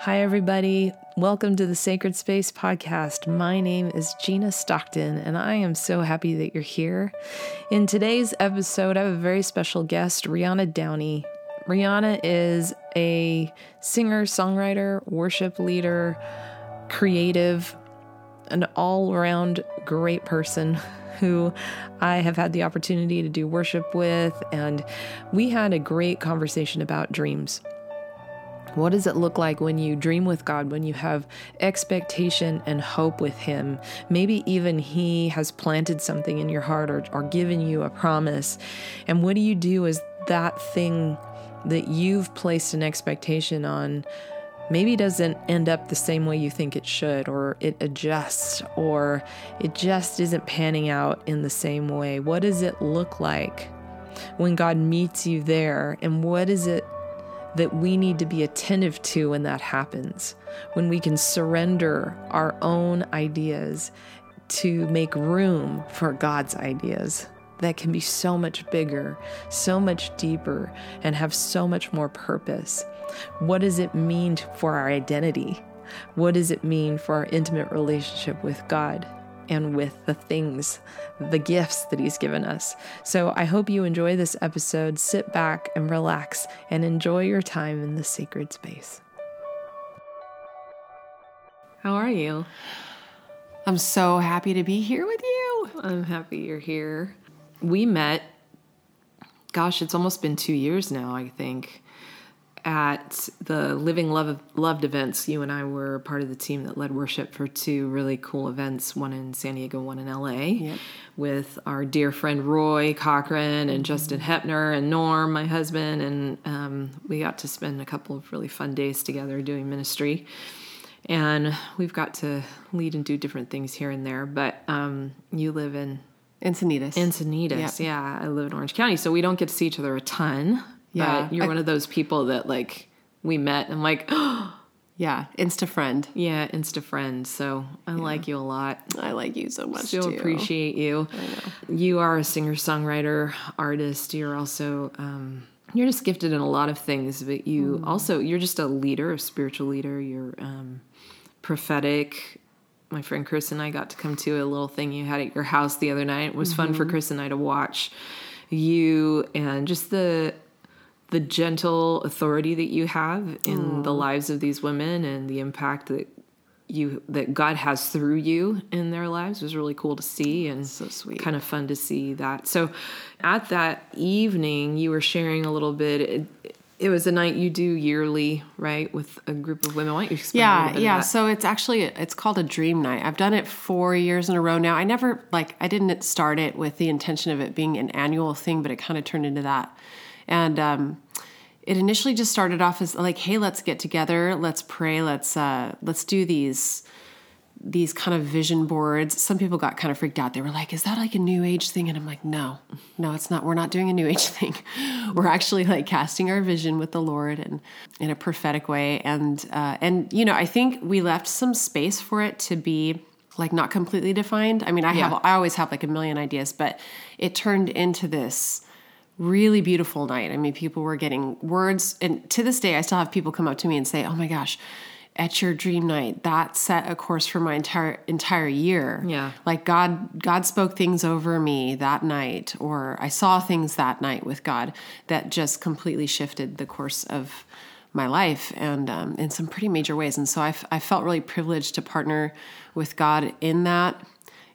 Hi, everybody. Welcome to the Sacred Space Podcast. My name is Gina Stockton, and I am so happy that you're here. In today's episode, I have a very special guest, Rheanna Downey. Rheanna is a singer, songwriter, worship leader, creative, an all-around great person who I have had the opportunity to do worship with, and we had a great conversation about dreams. What does it look like when you dream with God, when you have expectation and hope with Him? Maybe even He has planted something in your heart or given you a promise. And what do you do as that thing that you've placed an expectation on maybe doesn't end up the same way you think it should, or it adjusts, or it just isn't panning out in the same way? What does it look like when God meets you there? And what is it that we need to be attentive to when that happens, when we can surrender our own ideas to make room for God's ideas that can be so much bigger, so much deeper, and have so much more purpose? What does it mean for our identity? What does it mean for our intimate relationship with God and with the things, the gifts that He's given us? So I hope you enjoy this episode. Sit back and relax and enjoy your time in the sacred space. How are you? I'm so happy to be here with you. I'm happy you're here. We met, gosh, it's almost been 2 years now, I think, at the Living Loved events. You and I were part of the team that led worship for two really cool events, one in San Diego, one in LA, yep, with our dear friend Roy Cochran and mm-hmm. Justin Heppner and Norm, my husband, and we got to spend a couple of really fun days together doing ministry. And we've got to lead and do different things here and there, but you live in Encinitas, yep. Yeah. I live in Orange County, so we don't get to see each other a ton. Yeah, but you're one of those people that, like, we met and I'm like, oh, yeah, Insta friend. Yeah, Insta friend. So I like you a lot. I like you so much. Still appreciate you. I know. You are a singer, songwriter, artist. You're also you're just gifted in a lot of things, but you also, you're just a leader, a spiritual leader. You're prophetic. My friend Chris and I got to come to a little thing you had at your house the other night. It was fun for Chris and I to watch you, and just the gentle authority that you have in the lives of these women, and the impact that God has through you in their lives was really cool to see, and so sweet, kind of fun to see that. So at that evening, you were sharing a little bit. It was a night you do yearly, right, with a group of women. Why don't you explain a little bit of that? So it's called a dream night. I've done it 4 years in a row now. I didn't start it with the intention of it being an annual thing, but it kind of turned into that. And it initially just started off as like, hey, let's get together, let's pray, let's do these kind of vision boards. Some people got kind of freaked out. They were like, is that like a new age thing? And I'm like, no, it's not. We're not doing a new age thing. We're actually like casting our vision with the Lord and in a prophetic way. And I think we left some space for it to be like not completely defined. I mean, I always have like a million ideas, but it turned into this really beautiful night. I mean, people were getting words, and to this day, I still have people come up to me and say, oh my gosh, at your dream night, that set a course for my entire year. Yeah. Like God spoke things over me that night, or I saw things that night with God that just completely shifted the course of my life, and in some pretty major ways. And so I felt really privileged to partner with God in that.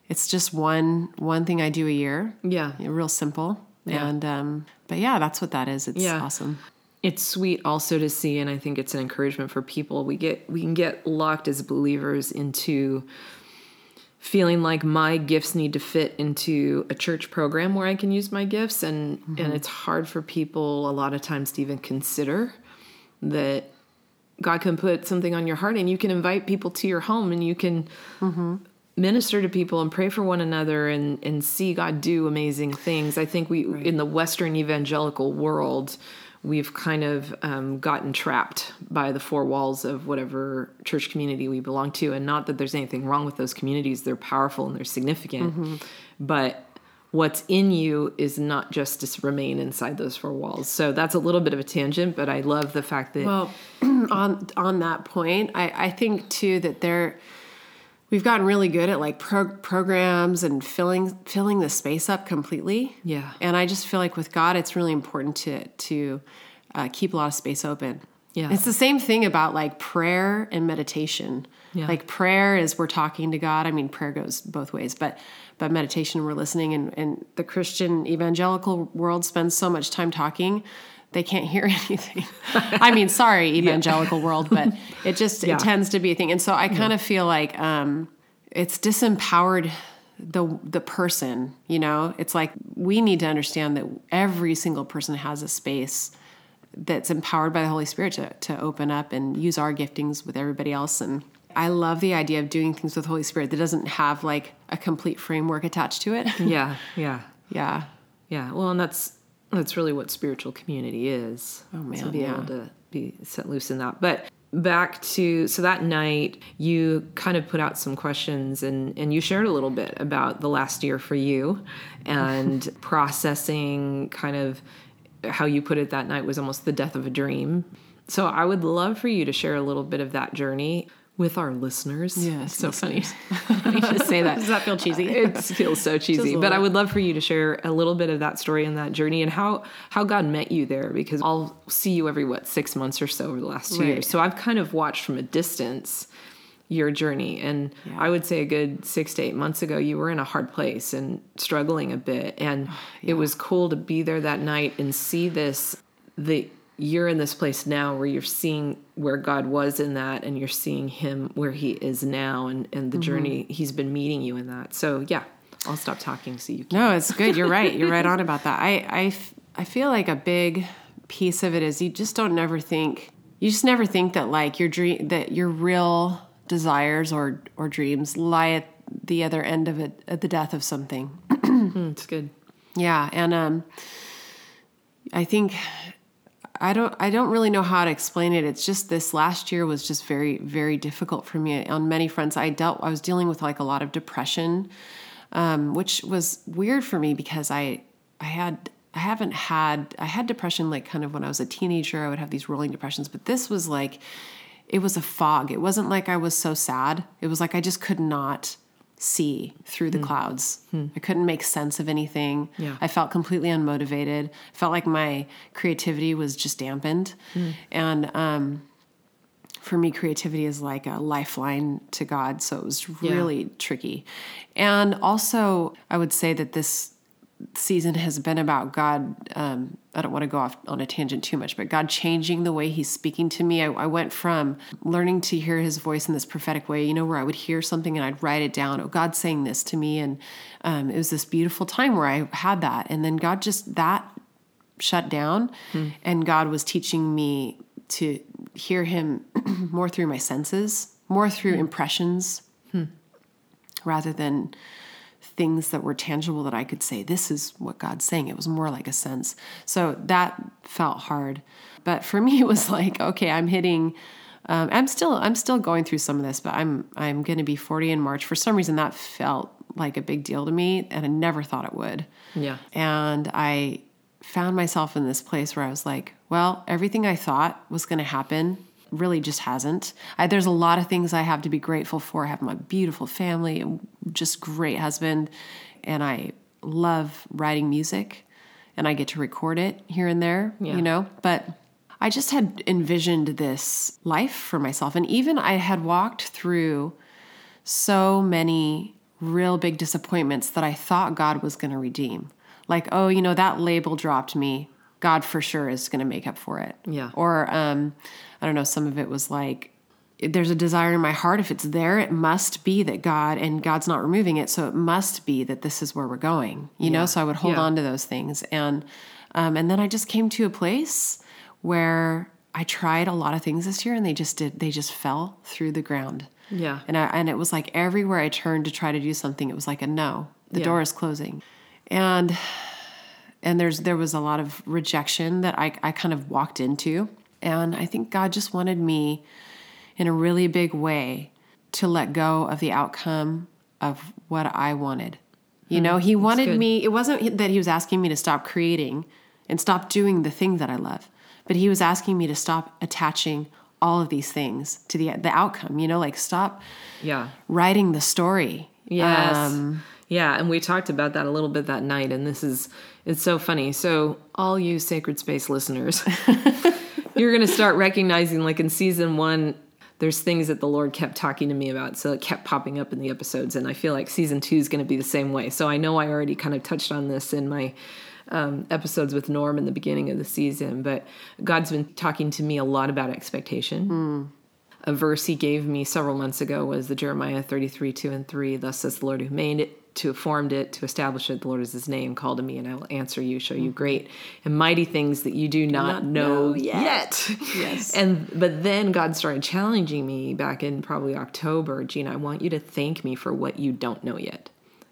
It's just one thing I do a year. Yeah. Real simple. Yeah. And, but yeah, that's what that is. It's awesome. It's sweet also to see. And I think it's an encouragement for people. We can get locked as believers into feeling like my gifts need to fit into a church program where I can use my gifts. And, and it's hard for people a lot of times to even consider that God can put something on your heart, and you can invite people to your home, and you can, minister to people and pray for one another, and see God do amazing things. I think in the Western evangelical world, we've kind of gotten trapped by the four walls of whatever church community we belong to. And not that there's anything wrong with those communities. They're powerful and they're significant. But what's in you is not just to remain inside those four walls. So that's a little bit of a tangent, but I love the fact that... Well, on that point, I think too that we've gotten really good at like programs and filling the space up completely. Yeah. And I just feel like with God, it's really important to keep a lot of space open. Yeah. It's the same thing about like prayer and meditation. Yeah. Like prayer is we're talking to God. I mean, prayer goes both ways, but meditation, we're listening, and the Christian evangelical world spends so much time talking, they can't hear anything. I mean, sorry, evangelical world, but it just it tends to be a thing. And so I kind of feel like it's disempowered the person, you know? It's like we need to understand that every single person has a space that's empowered by the Holy Spirit to open up and use our giftings with everybody else. And I love the idea of doing things with the Holy Spirit that doesn't have like a complete framework attached to it. Yeah. Well, and that's really what spiritual community is. Oh man, to be able to be set loose in that. But back to, so that night you kind of put out some questions and you shared a little bit about the last year for you and processing kind of, how you put it that night was almost the death of a dream. So I would love for you to share a little bit of that journey with our listeners. Yeah, it's so listeners. Funny. Let me just say that. Does that feel cheesy? It feels so cheesy. But I would love for you to share a little bit of that story and that journey and how God met you there, because I'll see you every, 6 months or so over the last 2 years. So I've kind of watched from a distance your journey. And I would say a good 6 to 8 months ago, you were in a hard place and struggling a bit. And it was cool to be there that night and see you're in this place now where you're seeing where God was in that, and you're seeing him where he is now and the journey he's been meeting you in that. So I'll stop talking so you can. No, it's good. You're right. You're right on about that. I feel like a big piece of it is you just never think that like your dream, that your real desires or dreams lie at the other end of it, at the death of something. It's good. Yeah. And, I think I don't really know how to explain it. It's just this last year was just very, very difficult for me on many fronts. I was dealing with like a lot of depression, which was weird for me because I had depression, like kind of when I was a teenager, I would have these rolling depressions, but this was like, it was a fog. It wasn't like I was so sad. It was like I just could not see through the clouds. I couldn't make sense of anything. Yeah. I felt completely unmotivated. I felt like my creativity was just dampened. And for me, creativity is like a lifeline to God, so it was really tricky. And also, I would say that this season has been about God. I don't want to go off on a tangent too much, but God changing the way he's speaking to me. I went from learning to hear his voice in this prophetic way, you know, where I would hear something and I'd write it down. Oh, God's saying this to me. And, it was this beautiful time where I had that. And then God just that shut down and God was teaching me to hear him more through my senses, more through impressions rather than things that were tangible that I could say, this is what God's saying. It was more like a sense. So that felt hard. But for me, it was like, okay, I'm hitting, I'm still going through some of this, but I'm going to be 40 in March. For some reason, that felt like a big deal to me, and I never thought it would. Yeah. And I found myself in this place where I was like, well, everything I thought was going to happen really just hasn't. There's a lot of things I have to be grateful for. I have my beautiful family, just great husband. And I love writing music and I get to record it here and there, you know, but I just had envisioned this life for myself. And even I had walked through so many real big disappointments that I thought God was going to redeem. Like, oh, you know, that label dropped me. God for sure is going to make up for it. Yeah. Or, I don't know, some of it was like, there's a desire in my heart. If it's there, it must be that God's not removing it. So it must be that this is where we're going, you know? So I would hold on to those things. And then I just came to a place where I tried a lot of things this year and they just fell through the ground. Yeah. And it was like everywhere I turned to try to do something, it was like a no, the door is closing. And there was a lot of rejection that I kind of walked into. And I think God just wanted me in a really big way to let go of the outcome of what I wanted, You know, he wanted me, it wasn't that he was asking me to stop creating and stop doing the thing that I love, but he was asking me to stop attaching all of these things to the outcome, you know, like stop writing the story. Yes. Yeah. And we talked about that a little bit that night, and it's so funny. So all you Sacred Space listeners, you're going to start recognizing, like in season one, there's things that the Lord kept talking to me about. So it kept popping up in the episodes. And I feel like season 2 is going to be the same way. So I know I already kind of touched on this in my episodes with Norm in the beginning of the season, but God's been talking to me a lot about expectation. A verse he gave me several months ago was the Jeremiah 33:2-3. Thus says the Lord who made it, to formed it, to establish it. The Lord is his name. Call to me and I will answer you, show you great and mighty things that you do not know yet. Yes. But then God started challenging me back in probably October. Gina, I want you to thank me for what you don't know yet,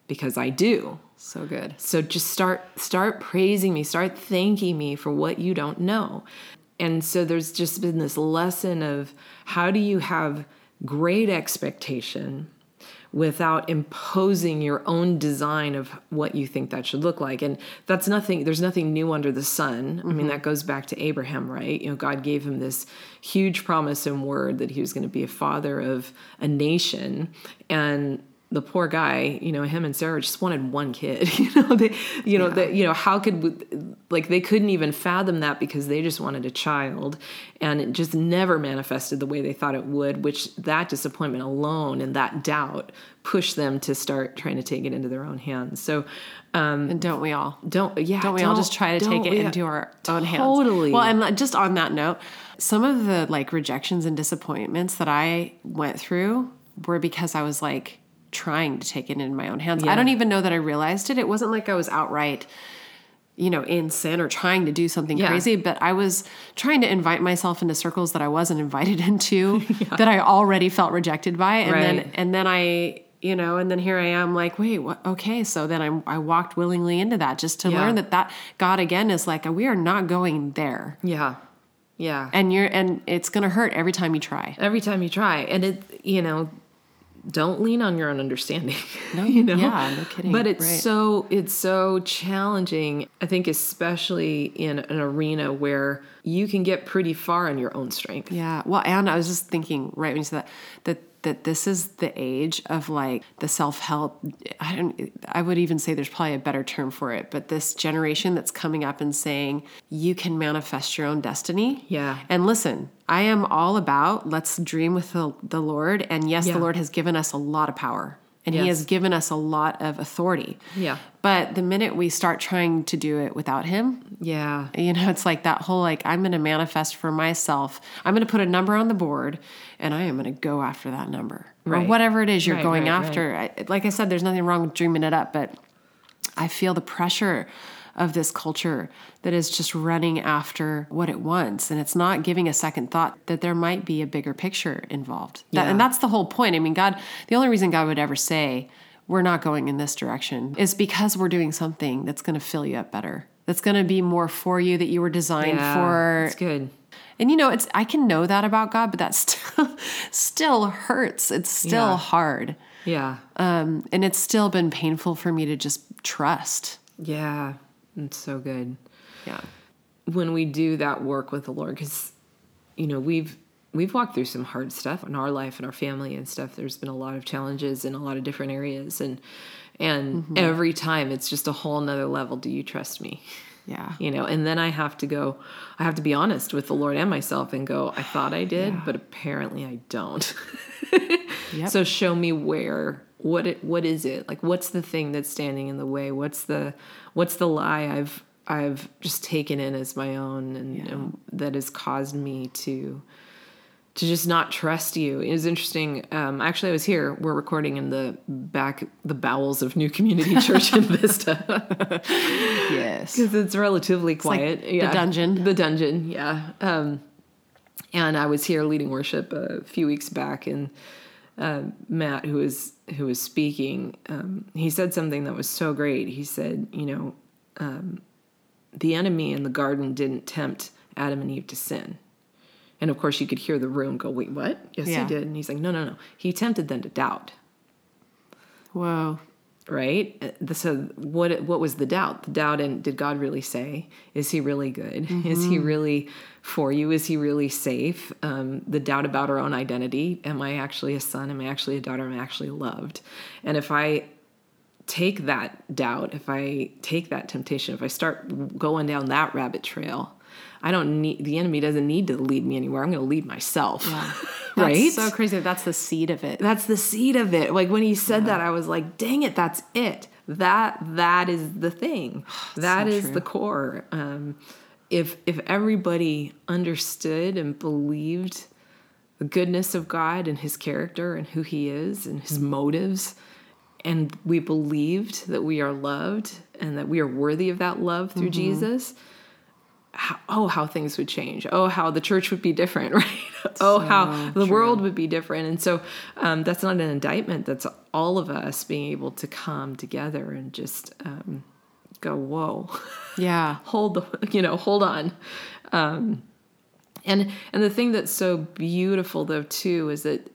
because I do. So good. So just start praising me, start thanking me for what you don't know. And so there's just been this lesson of how do you have great expectation without imposing your own design of what you think that should look like. And there's nothing new under the sun. Mm-hmm. I mean, that goes back to Abraham, right? You know, God gave him this huge promise and word that he was going to be a father of a nation. And the poor guy, you know, him and Sarah just wanted one kid, they couldn't even fathom that because they just wanted a child, and it just never manifested the way they thought it would, which that disappointment alone and that doubt pushed them to start trying to take it into their own hands. So, and don't we all, don't we all just try to take it into our own hands? Totally. Well, and just on that note, some of the like rejections and disappointments that I went through were because I was like, trying to take it in my own hands. Yeah. I don't even know that I realized it. It wasn't like I was outright, you know, in sin or trying to do something crazy, but I was trying to invite myself into circles that I wasn't invited into, that I already felt rejected by. And then I, you know, and then here I am like, wait, what? Okay. So then I walked willingly into that just to learn that God again is like, we are not going there. Yeah. Yeah. And it's going to hurt every time you try. And it, you know, don't lean on your own understanding. No, you know? Yeah, no kidding. But it's so challenging, I think, especially in an arena where you can get pretty far on your own strength. Yeah. Well, and I was just thinking right when you said that this is the age of like the self-help. I would even say there's probably a better term for it, but this generation that's coming up and saying you can manifest your own destiny. Yeah. And listen, I am all about let's dream with the Lord. And yes, the Lord has given us a lot of power and he has given us a lot of authority. Yeah. But the minute we start trying to do it without him, you know, it's like that whole, like, I'm going to manifest for myself. I'm going to put a number on the board and I am going to go after that number or whatever it is you're going after. Right. Like I said, there's nothing wrong with dreaming it up, but I feel the pressure of this culture that is just running after what it wants. And it's not giving a second thought that there might be a bigger picture involved. And that's the whole point. I mean, the only reason God would ever say, we're not going in this direction is because we're doing something that's going to fill you up better. That's going to be more for you, that you were designed for. It's good. And you know, I can know that about God, but that still hurts. It's still hard. Yeah. And it's still been painful for me to just trust. Yeah. It's so good. Yeah. When we do that work with the Lord, because, you know, we've walked through some hard stuff in our life and our family and stuff. There's been a lot of challenges in a lot of different areas. And every time it's just a whole nother level. Do you trust me? Yeah. You know, and then I have to be honest with the Lord and myself and go, I thought I did, but apparently I don't. So show me where, what is it? Like, what's the thing that's standing in the way? What's the lie I've just taken in as my own and that has caused me to just not trust you. It was interesting. Actually, I was here. We're recording in the bowels of New Community Church in Vista. Yes. Because it's relatively quiet. It's like the dungeon. Yeah. And I was here leading worship a few weeks back, and Matt, who was speaking, he said something that was so great. He said, you know, the enemy in the garden didn't tempt Adam and Eve to sin. And of course you could hear the room go, wait, what? Yes, he did. And he's like, no. He tempted them to doubt. Whoa. right? So what was the doubt? The doubt in, did God really say? Is he really good? Mm-hmm. Is he really for you? Is he really safe? The doubt about our own identity. Am I actually a son? Am I actually a daughter? Am I actually loved? And if I take that doubt, if I take that temptation, if I start going down that rabbit trail, I don't need, the enemy doesn't need to lead me anywhere. I'm going to lead myself. Yeah. Right? That's so crazy. That's the seed of it. That's the seed of it. Like when he said that, I was like, dang it, that's it. That is the thing. That so is true. The core. If everybody understood and believed the goodness of God and his character and who he is and his motives, and we believed that we are loved and that we are worthy of that love through Jesus, how things would change. Oh, how the church would be different, right? Oh, so how the world would be different. And so that's not an indictment. That's all of us being able to come together and just go, whoa. Yeah. Hold on. And the thing that's so beautiful, though, too, is that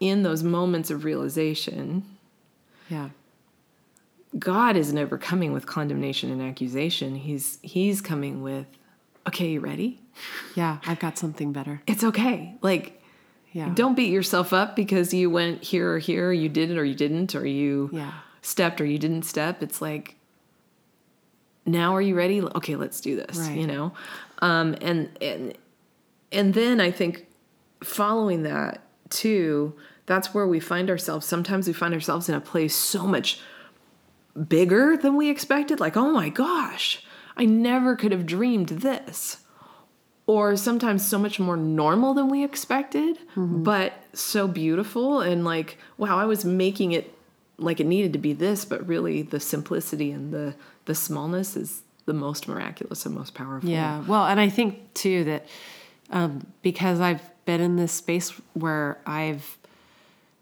in those moments of realization, yeah, God is never coming with condemnation and accusation. He's coming with, okay, you ready? Yeah, I've got something better. It's okay. Like, don't beat yourself up because you went here or here, you did it or you didn't, or you stepped or you didn't step. It's like, now are you ready? Okay, let's do this, right. And then I think following that too, that's where we find ourselves. Sometimes we find ourselves in a place so much bigger than we expected. Like, oh my gosh, I never could have dreamed this. Or sometimes so much more normal than we expected, but so beautiful. And like, wow, I was making it like it needed to be this, but really the simplicity and the smallness is the most miraculous and most powerful. Yeah. Well, and I think too that because I've been in this space where I've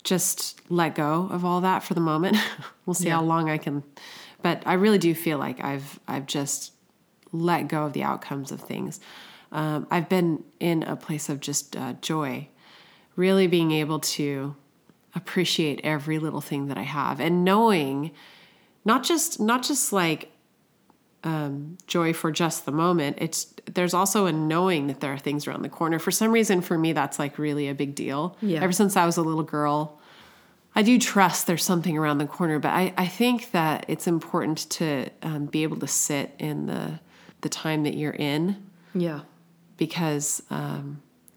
just let go of all that for the moment. We'll see how long I can, but I really do feel like I've just let go of the outcomes of things. I've been in a place of just joy, really being able to appreciate every little thing that I have, and knowing not just like joy for just the moment. There's also a knowing that there are things around the corner. For some reason, for me, that's like really a big deal. Yeah. Ever since I was a little girl, I do trust there's something around the corner, but I think that it's important to be able to sit in the time that you're in. Yeah. Because,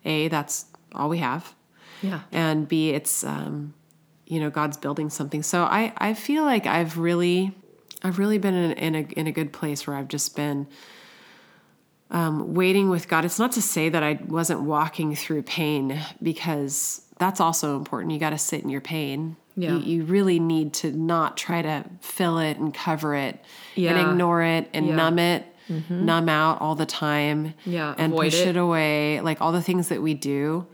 A, that's all we have. Yeah. And B, it's, God's building something. So I feel like I've really been in a good place where I've just been waiting with God. It's not to say that I wasn't walking through pain, because that's also important. You got to sit in your pain. Yeah. You really need to not try to fill it and cover it and ignore it and numb it, numb out all the time and push it away. Like all the things that we do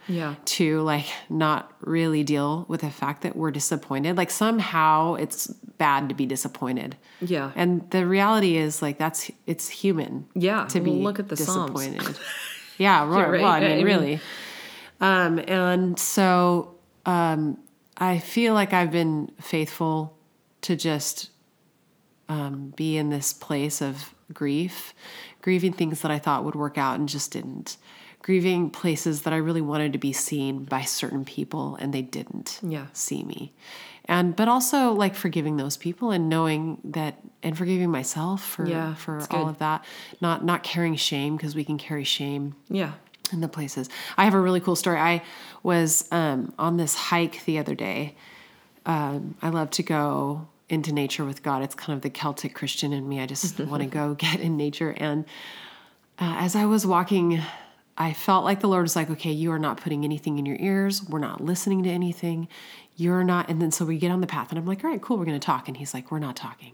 to like not really deal with the fact that we're disappointed. Like somehow it's bad to be disappointed. Yeah. And the reality is like it's human. Yeah. To be look at the disappointed. Psalms. Yeah. Right. Well, I mean, really. And so, I feel like I've been faithful to just, be in this place of grieving things that I thought would work out and just didn't, grieving places that I really wanted to be seen by certain people and they didn't see me. But also like forgiving those people and knowing that, and forgiving myself for all of that, not carrying shame, because we can carry shame in the places. I have a really cool story. I was on this hike the other day. I love to go into nature with God. It's kind of the Celtic Christian in me. I just want to go get in nature. And as I was walking, I felt like the Lord was like, okay, you are not putting anything in your ears. We're not listening to anything. You're not. And then so we get on the path and I'm like, all right, cool. We're going to talk. And he's like, we're not talking.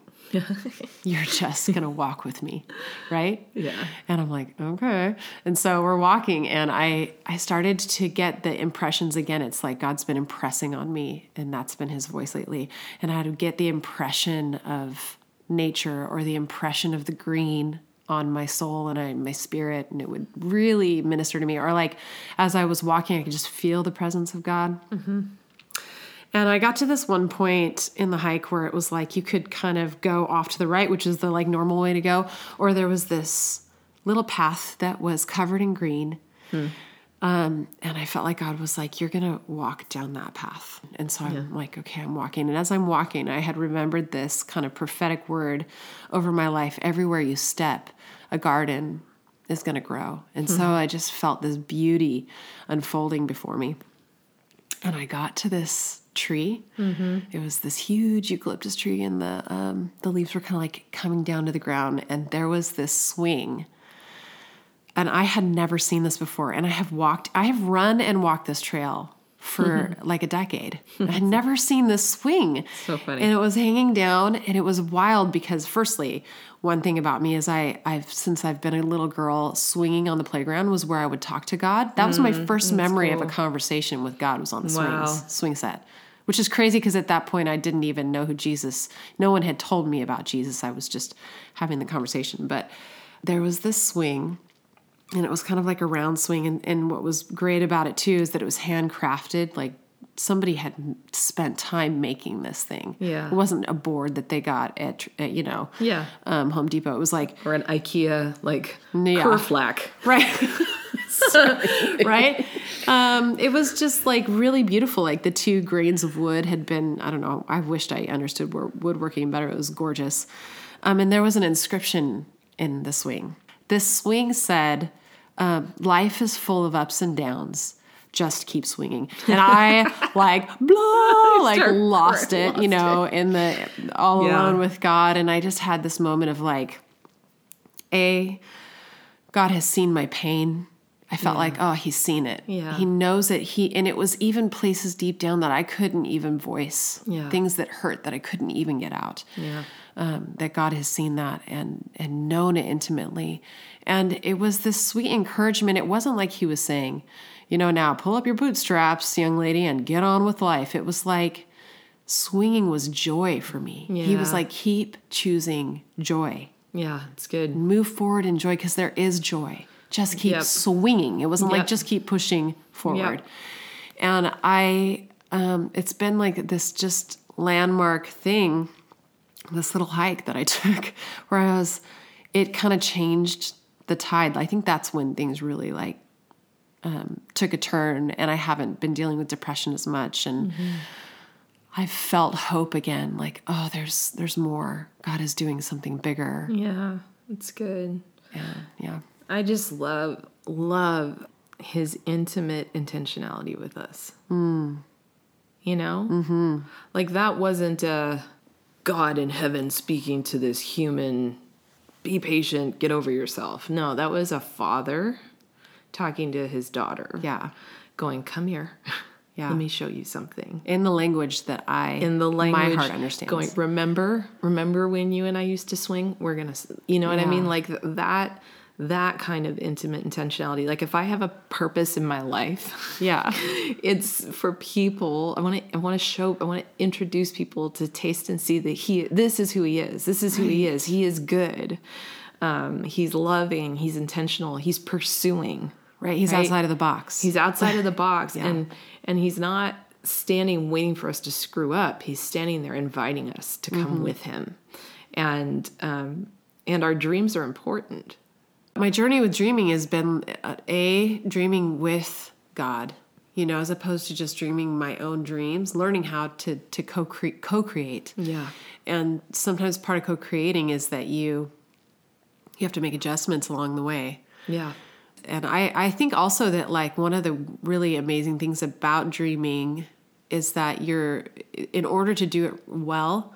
You're just going to walk with me. Right? Yeah. And I'm like, okay. And so we're walking and I started to get the impressions again. It's like God's been impressing on me, and that's been his voice lately. And I would get the impression of nature or the impression of the green on my soul and my spirit, and it would really minister to me. Or like, as I was walking, I could just feel the presence of God. Mm-hmm. And I got to this one point in the hike where it was like you could kind of go off to the right, which is the like normal way to go, or there was this little path that was covered in green. And I felt like God was like, you're going to walk down that path. And so I'm like, okay, I'm walking. And as I'm walking, I had remembered this kind of prophetic word over my life. Everywhere you step, a garden is going to grow. And so I just felt this beauty unfolding before me. And I got to this tree. It was this huge eucalyptus tree, and the leaves were kind of like coming down to the ground. And there was this swing. And I had never seen this before. And I have run and walked this trail for like a decade. I had never seen this swing. So funny. And it was hanging down, and it was wild because firstly, one thing about me is I've since I've been a little girl, swinging on the playground was where I would talk to God. That was my first memory of a conversation with God was on the swing set, which is crazy because at that point I didn't even know who Jesus, no one had told me about Jesus. I was just having the conversation, but there was this swing. And it was kind of like a round swing. And what was great about it too is that it was handcrafted. Like somebody had spent time making this thing. Yeah. It wasn't a board that they got at Home Depot. It was like, or an IKEA, like Kerflack. Right. Right. It was just like really beautiful. Like the two grains of wood had been, I don't know. I wished I understood woodworking better. It was gorgeous. And there was an inscription in the swing. This swing said, life is full of ups and downs. Just keep swinging. And I lost it in the all alone with God. And I just had this moment of like, God has seen my pain. I felt like, oh, he's seen it. Yeah. He knows it. And it was even places deep down that I couldn't even voice. Yeah. Things that hurt that I couldn't even get out. Yeah. That God has seen that and known it intimately. And it was this sweet encouragement. It wasn't like he was saying, now pull up your bootstraps, young lady, and get on with life. It was like swinging was joy for me. Yeah. He was like, keep choosing joy. Yeah, it's good. Move forward in joy because there is joy. Just keep swinging. It wasn't like just keep pushing forward. Yep. And I, it's been like this just landmark thing, this little hike that I took where it kind of changed the tide. I think that's when things really like took a turn, and I haven't been dealing with depression as much. And I felt hope again, like, oh, there's more. God is doing something bigger. Yeah, it's good. Yeah. I just love his intimate intentionality with us. Like that wasn't a God in heaven speaking to this human, be patient, get over yourself. No, that was a father talking to his daughter. Yeah. Going, come here. Yeah. Let me show you something. In the language that my heart understands. Going, remember when you and I used to swing? We're going to, what I mean? Like that. That kind of intimate intentionality. Like if I have a purpose in my life, it's for people. I want to introduce people to taste and see that this is who he is. This is who he is. He is good. He's loving. He's intentional. He's pursuing, right? He's outside of the box. He's outside of the box. Yeah. And he's not standing waiting for us to screw up. He's standing there inviting us to come with him. And our dreams are important. My journey with dreaming has been dreaming with God, as opposed to just dreaming my own dreams, learning how to co-create. Yeah. And sometimes part of co-creating is that you have to make adjustments along the way. Yeah. And I think also that like one of the really amazing things about dreaming is that in order to do it well,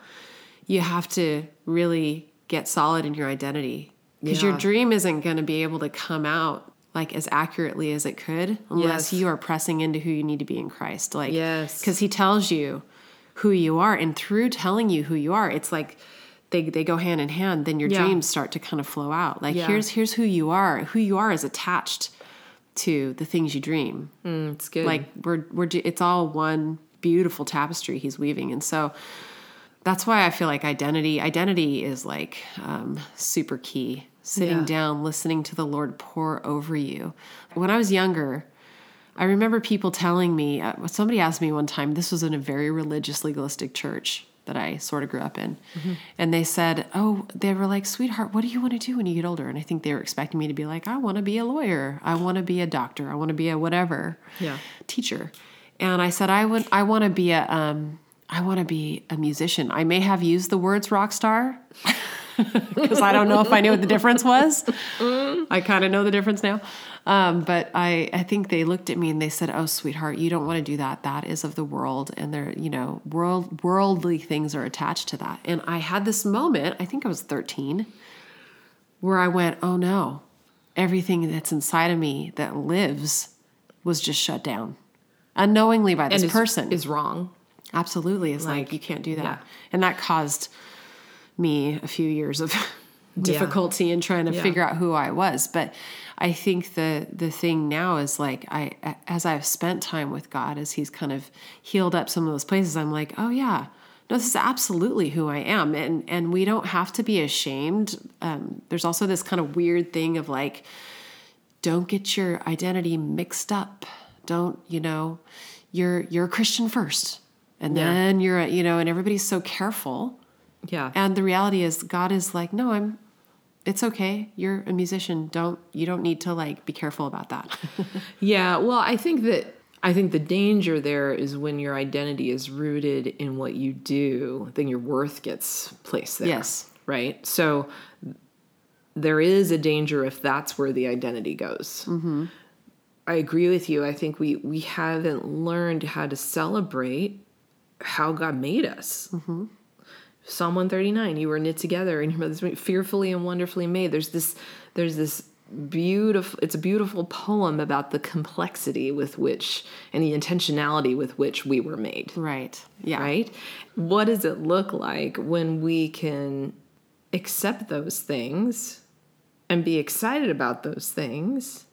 you have to really get solid in your identity. Because your dream isn't going to be able to come out like as accurately as it could unless you are pressing into who you need to be in Christ. Like, because he tells you who you are, and through telling you who you are, it's like they go hand in hand. Then your dreams start to kind of flow out. Like here's who you are. Who you are is attached to the things you dream. It's good. Like it's all one beautiful tapestry he's weaving, and so. That's why I feel like identity is like super key. Sitting down, listening to the Lord pour over you. When I was younger, I remember people telling me, somebody asked me one time, this was in a very religious, legalistic church that I sort of grew up in. Mm-hmm. And they said, oh, they were like, sweetheart, what do you want to do when you get older? And I think they were expecting me to be like, I want to be a lawyer. I want to be a doctor. I want to be a whatever teacher. And I said, I want to be a musician. I may have used the words rock star because I don't know if I knew what the difference was. I kind of know the difference now. But I think they looked at me and they said, oh, sweetheart, you don't want to do that. That is of the world. And there, worldly things are attached to that. And I had this moment, I think I was 13, where I went, oh no, everything that's inside of me that lives was just shut down unknowingly by this person. Is wrong. Absolutely. It's like, you can't do that. Yeah. And that caused me a few years of difficulty in trying to figure out who I was. But I think the thing now is like, as I've spent time with God, as he's kind of healed up some of those places, I'm like, oh yeah, no, this is absolutely who I am. And we don't have to be ashamed. There's also this kind of weird thing of like, don't get your identity mixed up. Don't, you're a Christian first and then you're, and everybody's so careful. Yeah. And the reality is God is like, no, it's okay. You're a musician. You don't need to be careful about that. Yeah. Well, I think the danger there is when your identity is rooted in what you do, then your worth gets placed there. Yes. Right. So there is a danger if that's where the identity goes. Mm-hmm. I agree with you. I think we haven't learned how to celebrate how God made us. Mm-hmm. Psalm 139, you were knit together in your mother's womb, fearfully and wonderfully made. There's this beautiful, it's a beautiful poem about the complexity with which, and the intentionality with which we were made. Right. Yeah. Right? What does it look like when we can accept those things and be excited about those things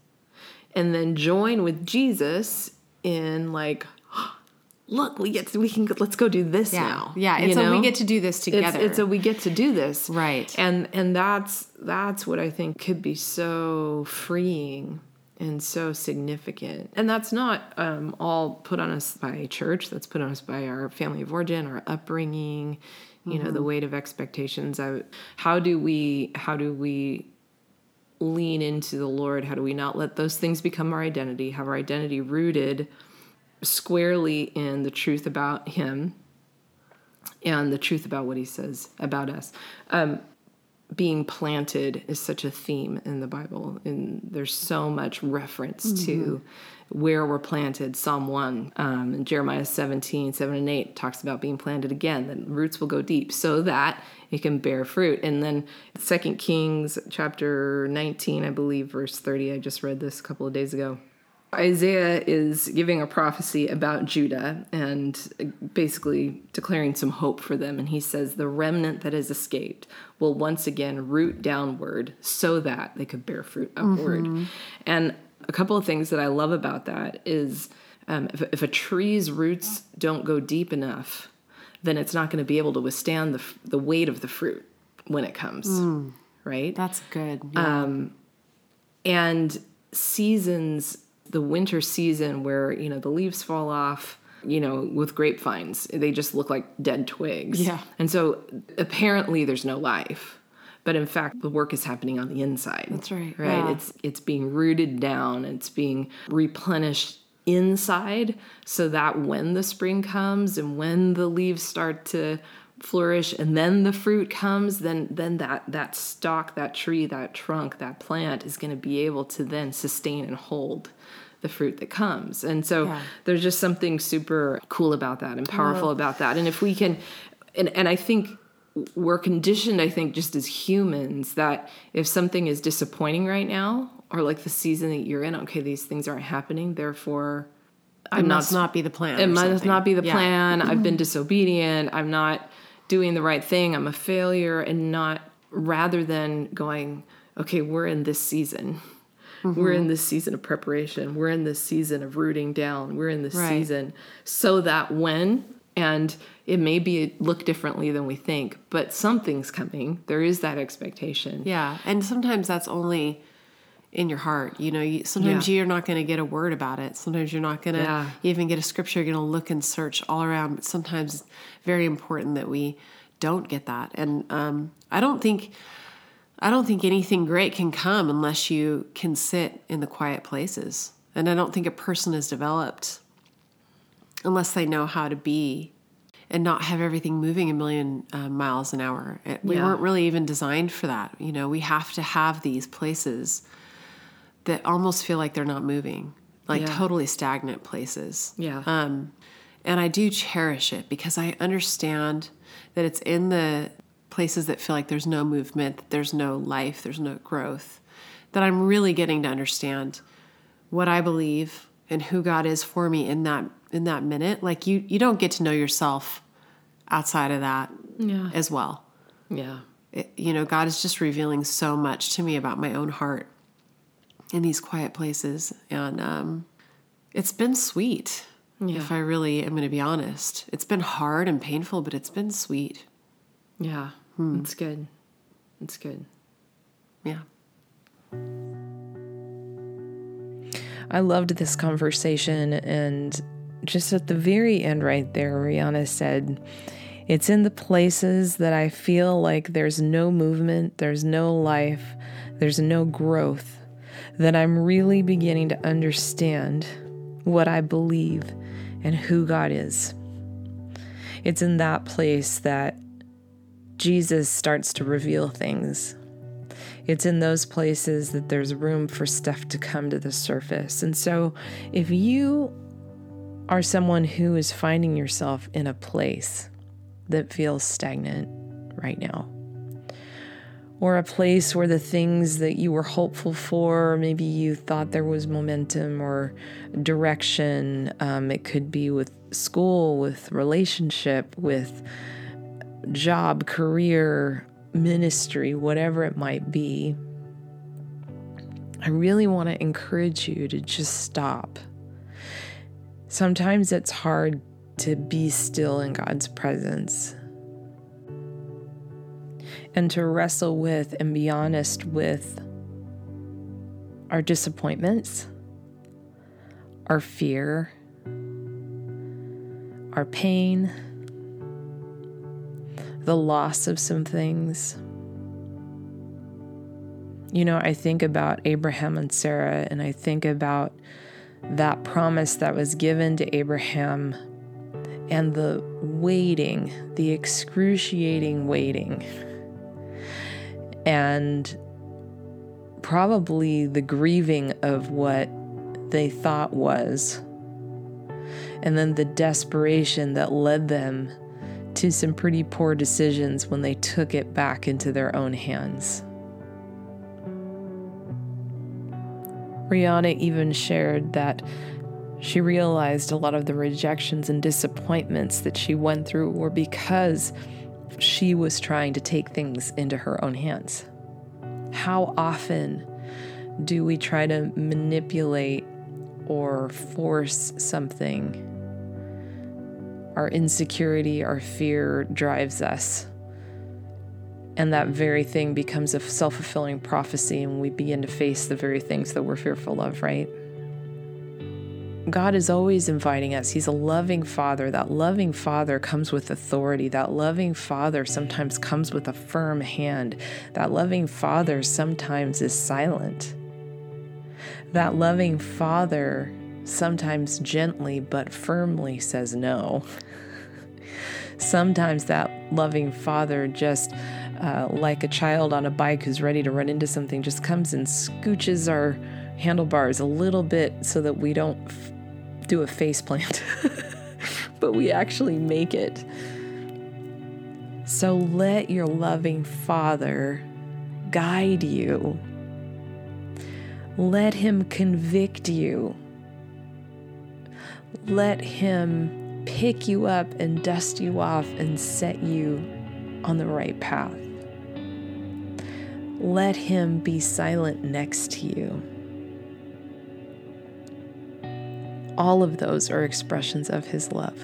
and then join with Jesus in look, let's go do this now. Yeah. It's we get to do this together. It's we get to do this. Right. And that's what I think could be so freeing and so significant. And that's not, all put on us by church. That's put on us by our family of origin, our upbringing, the weight of expectations. How do we lean into the Lord? How do we not let those things become our identity? Have our identity rooted squarely in the truth about him and the truth about what he says about us. Being planted is such a theme in the Bible, and there's so much reference to where we're planted. Psalm 1, and Jeremiah 17, 7 and 8 talks about being planted again. The roots will go deep so that it can bear fruit. And then 2 Kings chapter 19, I believe, verse 30, I just read this a couple of days ago. Isaiah is giving a prophecy about Judah and basically declaring some hope for them. And he says, the remnant that has escaped will once again root downward so that they could bear fruit upward. Mm-hmm. And a couple of things that I love about that is if a tree's roots don't go deep enough, then it's not going to be able to withstand the weight of the fruit when it comes. Mm. Right? That's good. Yeah. And seasons... The winter season where, the leaves fall off, with grapevines, they just look like dead twigs. Yeah. And so apparently there's no life, but in fact, the work is happening on the inside. That's right. Right. Yeah. It's being rooted down. It's being replenished inside so that when the spring comes and when the leaves start to flourish and then the fruit comes, then that stalk, that tree, that trunk, that plant is going to be able to then sustain and hold the fruit that comes. And so there's just something super cool about that and powerful about that. And if we can, and I think we're conditioned, just as humans, that if something is disappointing right now, or the season that you're in, okay, these things aren't happening, therefore it must not be the plan. It must not be the plan. I've been disobedient. I'm not doing the right thing. I'm a failure. And not, rather than going, okay, we're in this season. Mm-hmm. We're in this season of preparation. We're in this season of rooting down. We're in this season so that when, and it may be look differently than we think, but something's coming. There is that expectation. Yeah. And sometimes that's only in your heart. You know, sometimes you're not going to get a word about it. Sometimes you're not going to even get a scripture. You're going to look and search all around. But sometimes it's very important that we don't get that. And I don't think anything great can come unless you can sit in the quiet places. And I don't think a person is developed unless they know how to be and not have everything moving a million miles an hour. We weren't really even designed for that. You know, we have to have these places that almost feel like they're not moving, like totally stagnant places. Yeah. And I do cherish it because I understand that it's in the places that feel like there's no movement, there's no life, there's no growth, that I'm really getting to understand what I believe and who God is for me in that minute. Like you don't get to know yourself outside of that as well. Yeah. God is just revealing so much to me about my own heart in these quiet places. And it's been sweet. Yeah. If I really am going to be honest, it's been hard and painful, but it's been sweet. Yeah. It's good. It's good. Yeah. I loved this conversation, and just at the very end right there, Rheanna said, it's in the places that I feel like there's no movement, there's no life, there's no growth, that I'm really beginning to understand what I believe and who God is. It's in that place that Jesus starts to reveal things. It's in those places that there's room for stuff to come to the surface. And so if you are someone who is finding yourself in a place that feels stagnant right now, or a place where the things that you were hopeful for, maybe you thought there was momentum or direction. It could be with school, with relationship, with job, career, ministry, whatever it might be. I really want to encourage you to just stop. Sometimes it's hard to be still in God's presence and to wrestle with and be honest with our disappointments, our fear, our pain, the loss of some things. You know, I think about Abraham and Sarah, and I think about that promise that was given to Abraham and the waiting, the excruciating waiting, and probably the grieving of what they thought was, and then the desperation that led them to some pretty poor decisions when they took it back into their own hands. Rheanna even shared that she realized a lot of the rejections and disappointments that she went through were because she was trying to take things into her own hands. How often do we try to manipulate or force something? Our insecurity, our fear drives us. And that very thing becomes a self-fulfilling prophecy, and we begin to face the very things that we're fearful of, right? God is always inviting us. He's a loving Father. That loving Father comes with authority. That loving Father sometimes comes with a firm hand. That loving Father sometimes is silent. That loving Father sometimes gently but firmly says no. Sometimes that loving Father just like a child on a bike who's ready to run into something, just comes and scooches our handlebars a little bit so that we don't do a faceplant, but we actually make it. So let your loving Father guide you. Let him convict you. Let him pick you up and dust you off and set you on the right path. Let him be silent next to you. All of those are expressions of his love.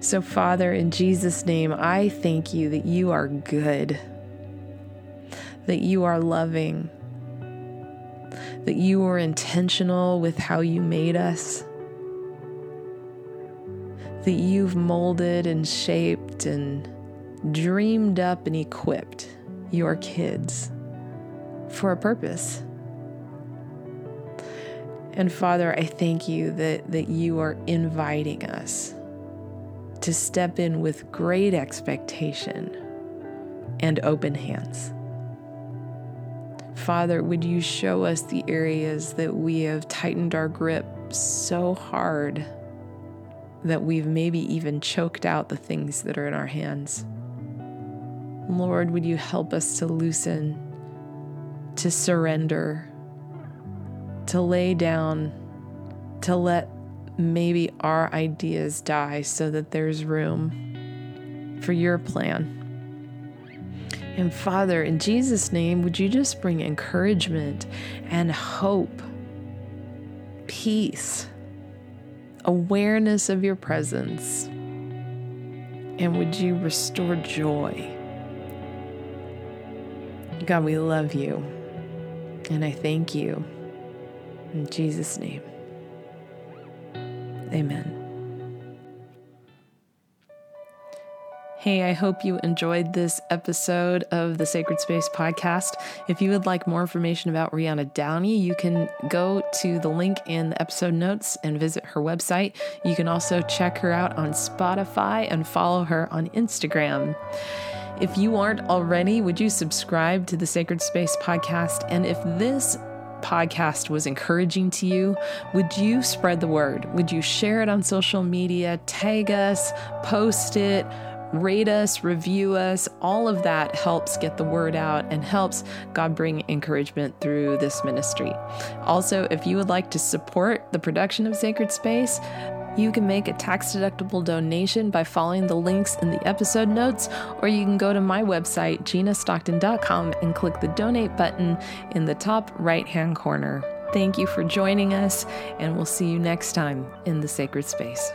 So, Father, in Jesus' name, I thank you that you are good, that you are loving, that you are intentional with how you made us, that you've molded and shaped and dreamed up and equipped your kids for a purpose. And Father, I thank you that you are inviting us to step in with great expectation and open hands. Father, would you show us the areas that we have tightened our grip so hard that we've maybe even choked out the things that are in our hands? Lord, would you help us to loosen, to surrender, to lay down, to let maybe our ideas die so that there's room for your plan. And Father, in Jesus' name, would you just bring encouragement and hope, peace, awareness of your presence, and would you restore joy? God, we love you, and I thank you. In Jesus' name, amen. Hey, I hope you enjoyed this episode of the Sacred Space Podcast. If you would like more information about Rheanna Downey, you can go to the link in the episode notes and visit her website. You can also check her out on Spotify and follow her on Instagram. If you aren't already, would you subscribe to the Sacred Space Podcast? And if this podcast was encouraging to you, would you spread the word? Would you share it on social media, tag us, post it, rate us, review us? All of that helps get the word out and helps God bring encouragement through this ministry. Also, if you would like to support the production of Sacred Space, you can make a tax-deductible donation by following the links in the episode notes, or you can go to my website, ginastockton.com, and click the donate button in the top right-hand corner. Thank you for joining us, and we'll see you next time in the Sacred Space.